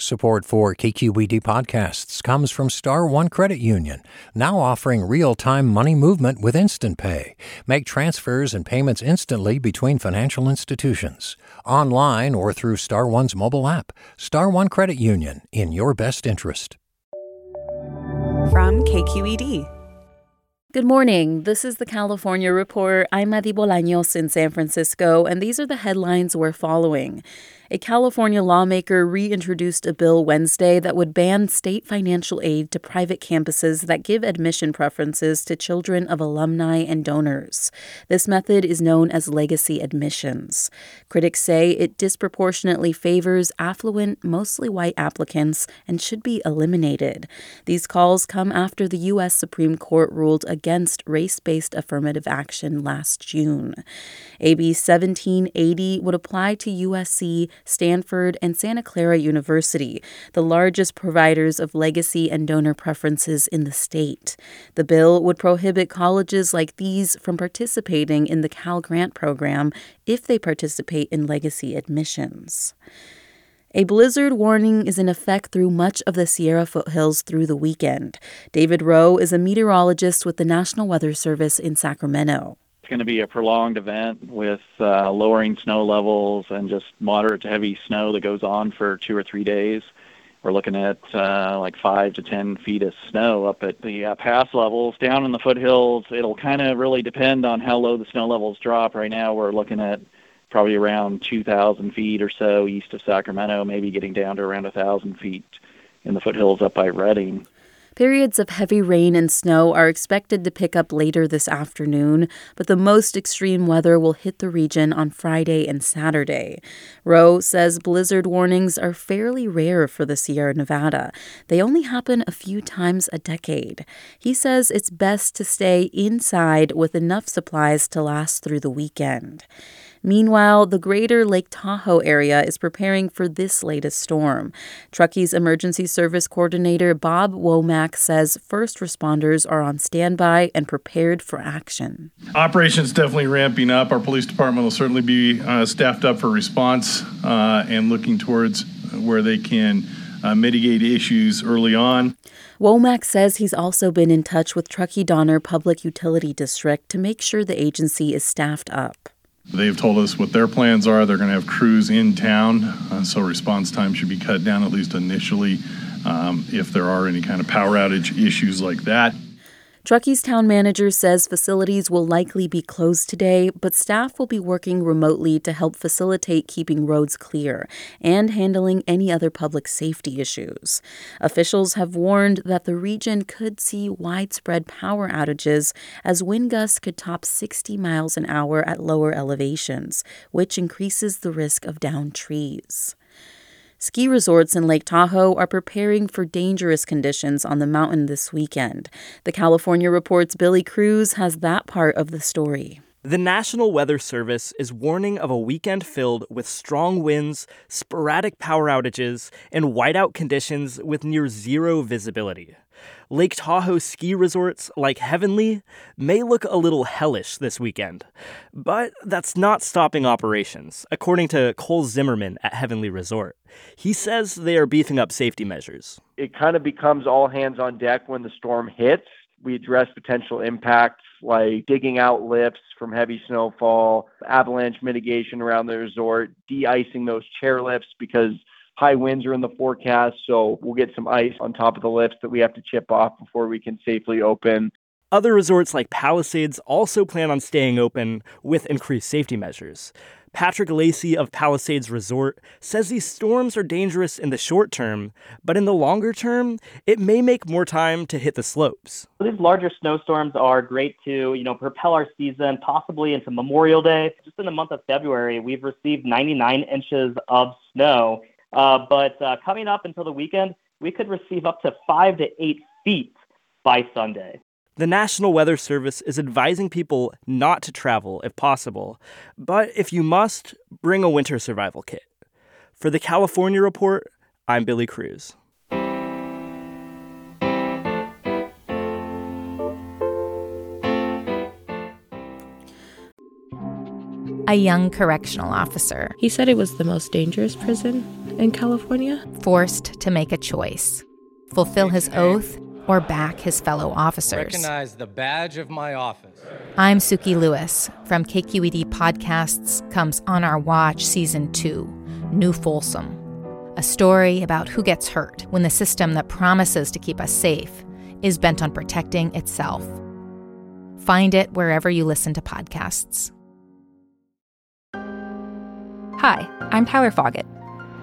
Support for KQED podcasts comes from Star One Credit Union, now offering real-time money movement with Instant Pay. Make transfers and payments instantly between financial institutions, online or through Star One's mobile app. Star One Credit Union, in your best interest. From KQED. Good morning. This is the California Report. I'm Maddie Bolaños in San Francisco, and these are the headlines we're following. A California lawmaker reintroduced a bill Wednesday that would ban state financial aid to private campuses that give admission preferences to children of alumni and donors. This method is known as legacy admissions. Critics say it disproportionately favors affluent, mostly white applicants and should be eliminated. These calls come after the U.S. Supreme Court ruled against race-based affirmative action last June. AB 1780 would apply to USC, Stanford, and Santa Clara University, the largest providers of legacy and donor preferences in the state. The bill would prohibit colleges like these from participating in the Cal Grant program if they participate in legacy admissions. A blizzard warning is in effect through much of the Sierra foothills through the weekend. David Rowe is a meteorologist with the National Weather Service in Sacramento. It's going to be a prolonged event with lowering snow levels and just moderate to heavy snow that goes on for 2 or 3 days. We're looking at like 5 to 10 feet of snow up at the pass levels. Down in the foothills, it'll kind of really depend on how low the snow levels drop. Right now we're looking at probably around 2,000 feet or so east of Sacramento, maybe getting down to around 1,000 feet in the foothills up by Redding. Periods of heavy rain and snow are expected to pick up later this afternoon, but the most extreme weather will hit the region on Friday and Saturday. Rowe says blizzard warnings are fairly rare for the Sierra Nevada. They only happen a few times a decade. He says it's best to stay inside with enough supplies to last through the weekend. Meanwhile, the greater Lake Tahoe area is preparing for this latest storm. Truckee's Emergency Service Coordinator Bob Womack says first responders are on standby and prepared for action. Operations definitely ramping up. Our police department will certainly be staffed up for response and looking towards where they can mitigate issues early on. Womack says he's also been in touch with Truckee Donner Public Utility District to make sure the agency is staffed up. They've told us what their plans are. They're going to have crews in town, so response time should be cut down, at least initially, if there are any kind of power outage issues like that. Truckee's town manager says facilities will likely be closed today, but staff will be working remotely to help facilitate keeping roads clear and handling any other public safety issues. Officials have warned that the region could see widespread power outages as wind gusts could top 60 miles an hour at lower elevations, which increases the risk of downed trees. Ski resorts in Lake Tahoe are preparing for dangerous conditions on the mountain this weekend. The California Report's Billy Cruz has that part of the story. The National Weather Service is warning of a weekend filled with strong winds, sporadic power outages, and whiteout conditions with near zero visibility. Lake Tahoe ski resorts like Heavenly may look a little hellish this weekend, but that's not stopping operations, according to Cole Zimmerman at Heavenly Resort. He says they are beefing up safety measures. It kind of becomes all hands on deck when the storm hits. We address potential impacts like digging out lifts from heavy snowfall, avalanche mitigation around the resort, de-icing those chairlifts because high winds are in the forecast, so we'll get some ice on top of the lifts that we have to chip off before we can safely open. Other resorts like Palisades also plan on staying open with increased safety measures. Patrick Lacey of Palisades Resort says these storms are dangerous in the short term, but in the longer term, it may make more time to hit the slopes. These larger snowstorms are great to, propel our season possibly into Memorial Day. Just in the month of February, we've received 99 inches of snow, but coming up until the weekend, we could receive up to 5 to 8 feet by Sunday. The National Weather Service is advising people not to travel if possible, but if you must, bring a winter survival kit. For the California Report, I'm Billy Cruz. A young correctional officer. He said it was the most dangerous prison in California. Forced to make a choice, fulfill his oath or back his fellow officers. Recognize the badge of my office. I'm Suki Lewis. From KQED Podcasts comes On Our Watch Season 2, New Folsom. A story about who gets hurt when the system that promises to keep us safe is bent on protecting itself. Find it wherever you listen to podcasts. Hi, I'm Tyler Foggett.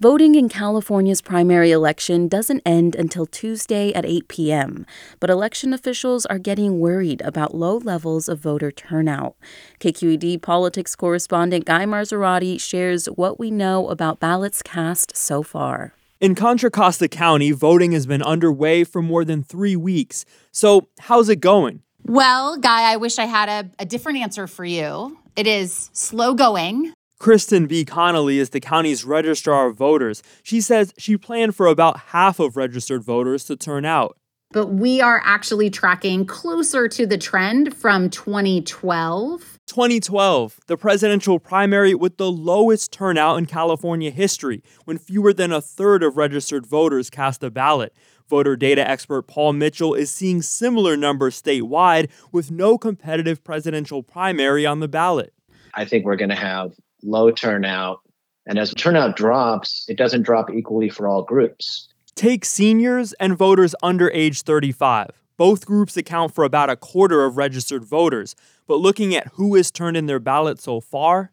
Voting in California's primary election doesn't end until Tuesday at 8 p.m., but election officials are getting worried about low levels of voter turnout. KQED politics correspondent Guy Marzorati shares what we know about ballots cast so far. In Contra Costa County, voting has been underway for more than 3 weeks. So how's it going? Well, Guy, I wish I had a different answer for you. It is slow going. Kristen B. Connolly is the county's registrar of voters. She says she planned for about half of registered voters to turn out. But we are actually tracking closer to the trend from 2012. 2012, the presidential primary with the lowest turnout in California history, when fewer than a third of registered voters cast a ballot. Voter data expert Paul Mitchell is seeing similar numbers statewide with no competitive presidential primary on the ballot. I think we're going to have low turnout, and as turnout drops, it doesn't drop equally for all groups. Take seniors and voters under age 35. Both groups account for about a quarter of registered voters, but looking at who has turned in their ballot so far,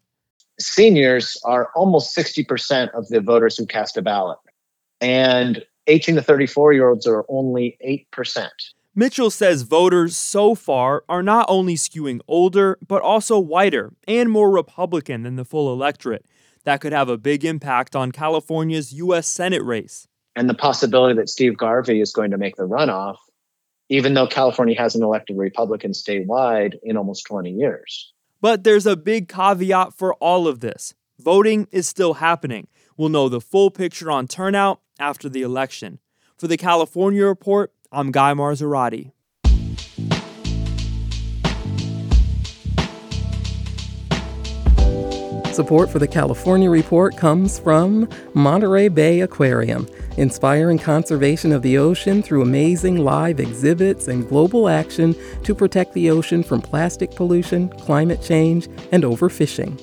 seniors are almost 60% of the voters who cast a ballot, and 18 to 34-year-olds are only 8%. Mitchell says voters so far are not only skewing older, but also whiter and more Republican than the full electorate. That could have a big impact on California's U.S. Senate race. And the possibility that Steve Garvey is going to make the runoff, even though California hasn't elected Republicans statewide in almost 20 years. But there's a big caveat for all of this. Voting is still happening. We'll know the full picture on turnout after the election. For the California Report, I'm Guy Marzorati. Support for the California Report comes from Monterey Bay Aquarium, inspiring conservation of the ocean through amazing live exhibits and global action to protect the ocean from plastic pollution, climate change, and overfishing.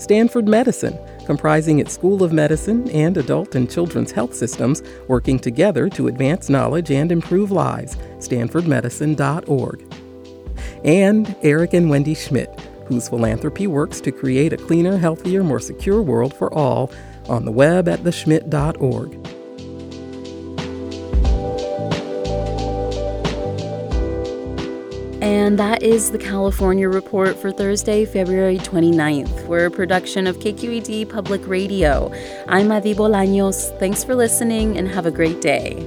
Stanford Medicine, comprising its School of Medicine and adult and children's health systems working together to advance knowledge and improve lives, stanfordmedicine.org. And Eric and Wendy Schmidt, whose philanthropy works to create a cleaner, healthier, more secure world for all, on the web at theschmidt.org. And that is the California Report for Thursday, February 29th. We're a production of KQED Public Radio. I'm Maddie Bolaños. Thanks for listening and have a great day.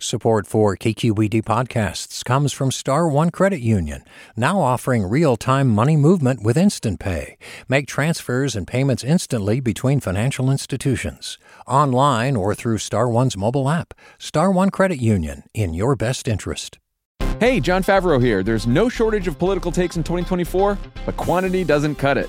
Support for KQED Podcasts comes from Star One Credit Union, now offering real-time money movement with Instant Pay. Make transfers and payments instantly between financial institutions, online or through Star One's mobile app. Star One Credit Union, in your best interest. Hey, John Favreau here. There's no shortage of political takes in 2024, but quantity doesn't cut it.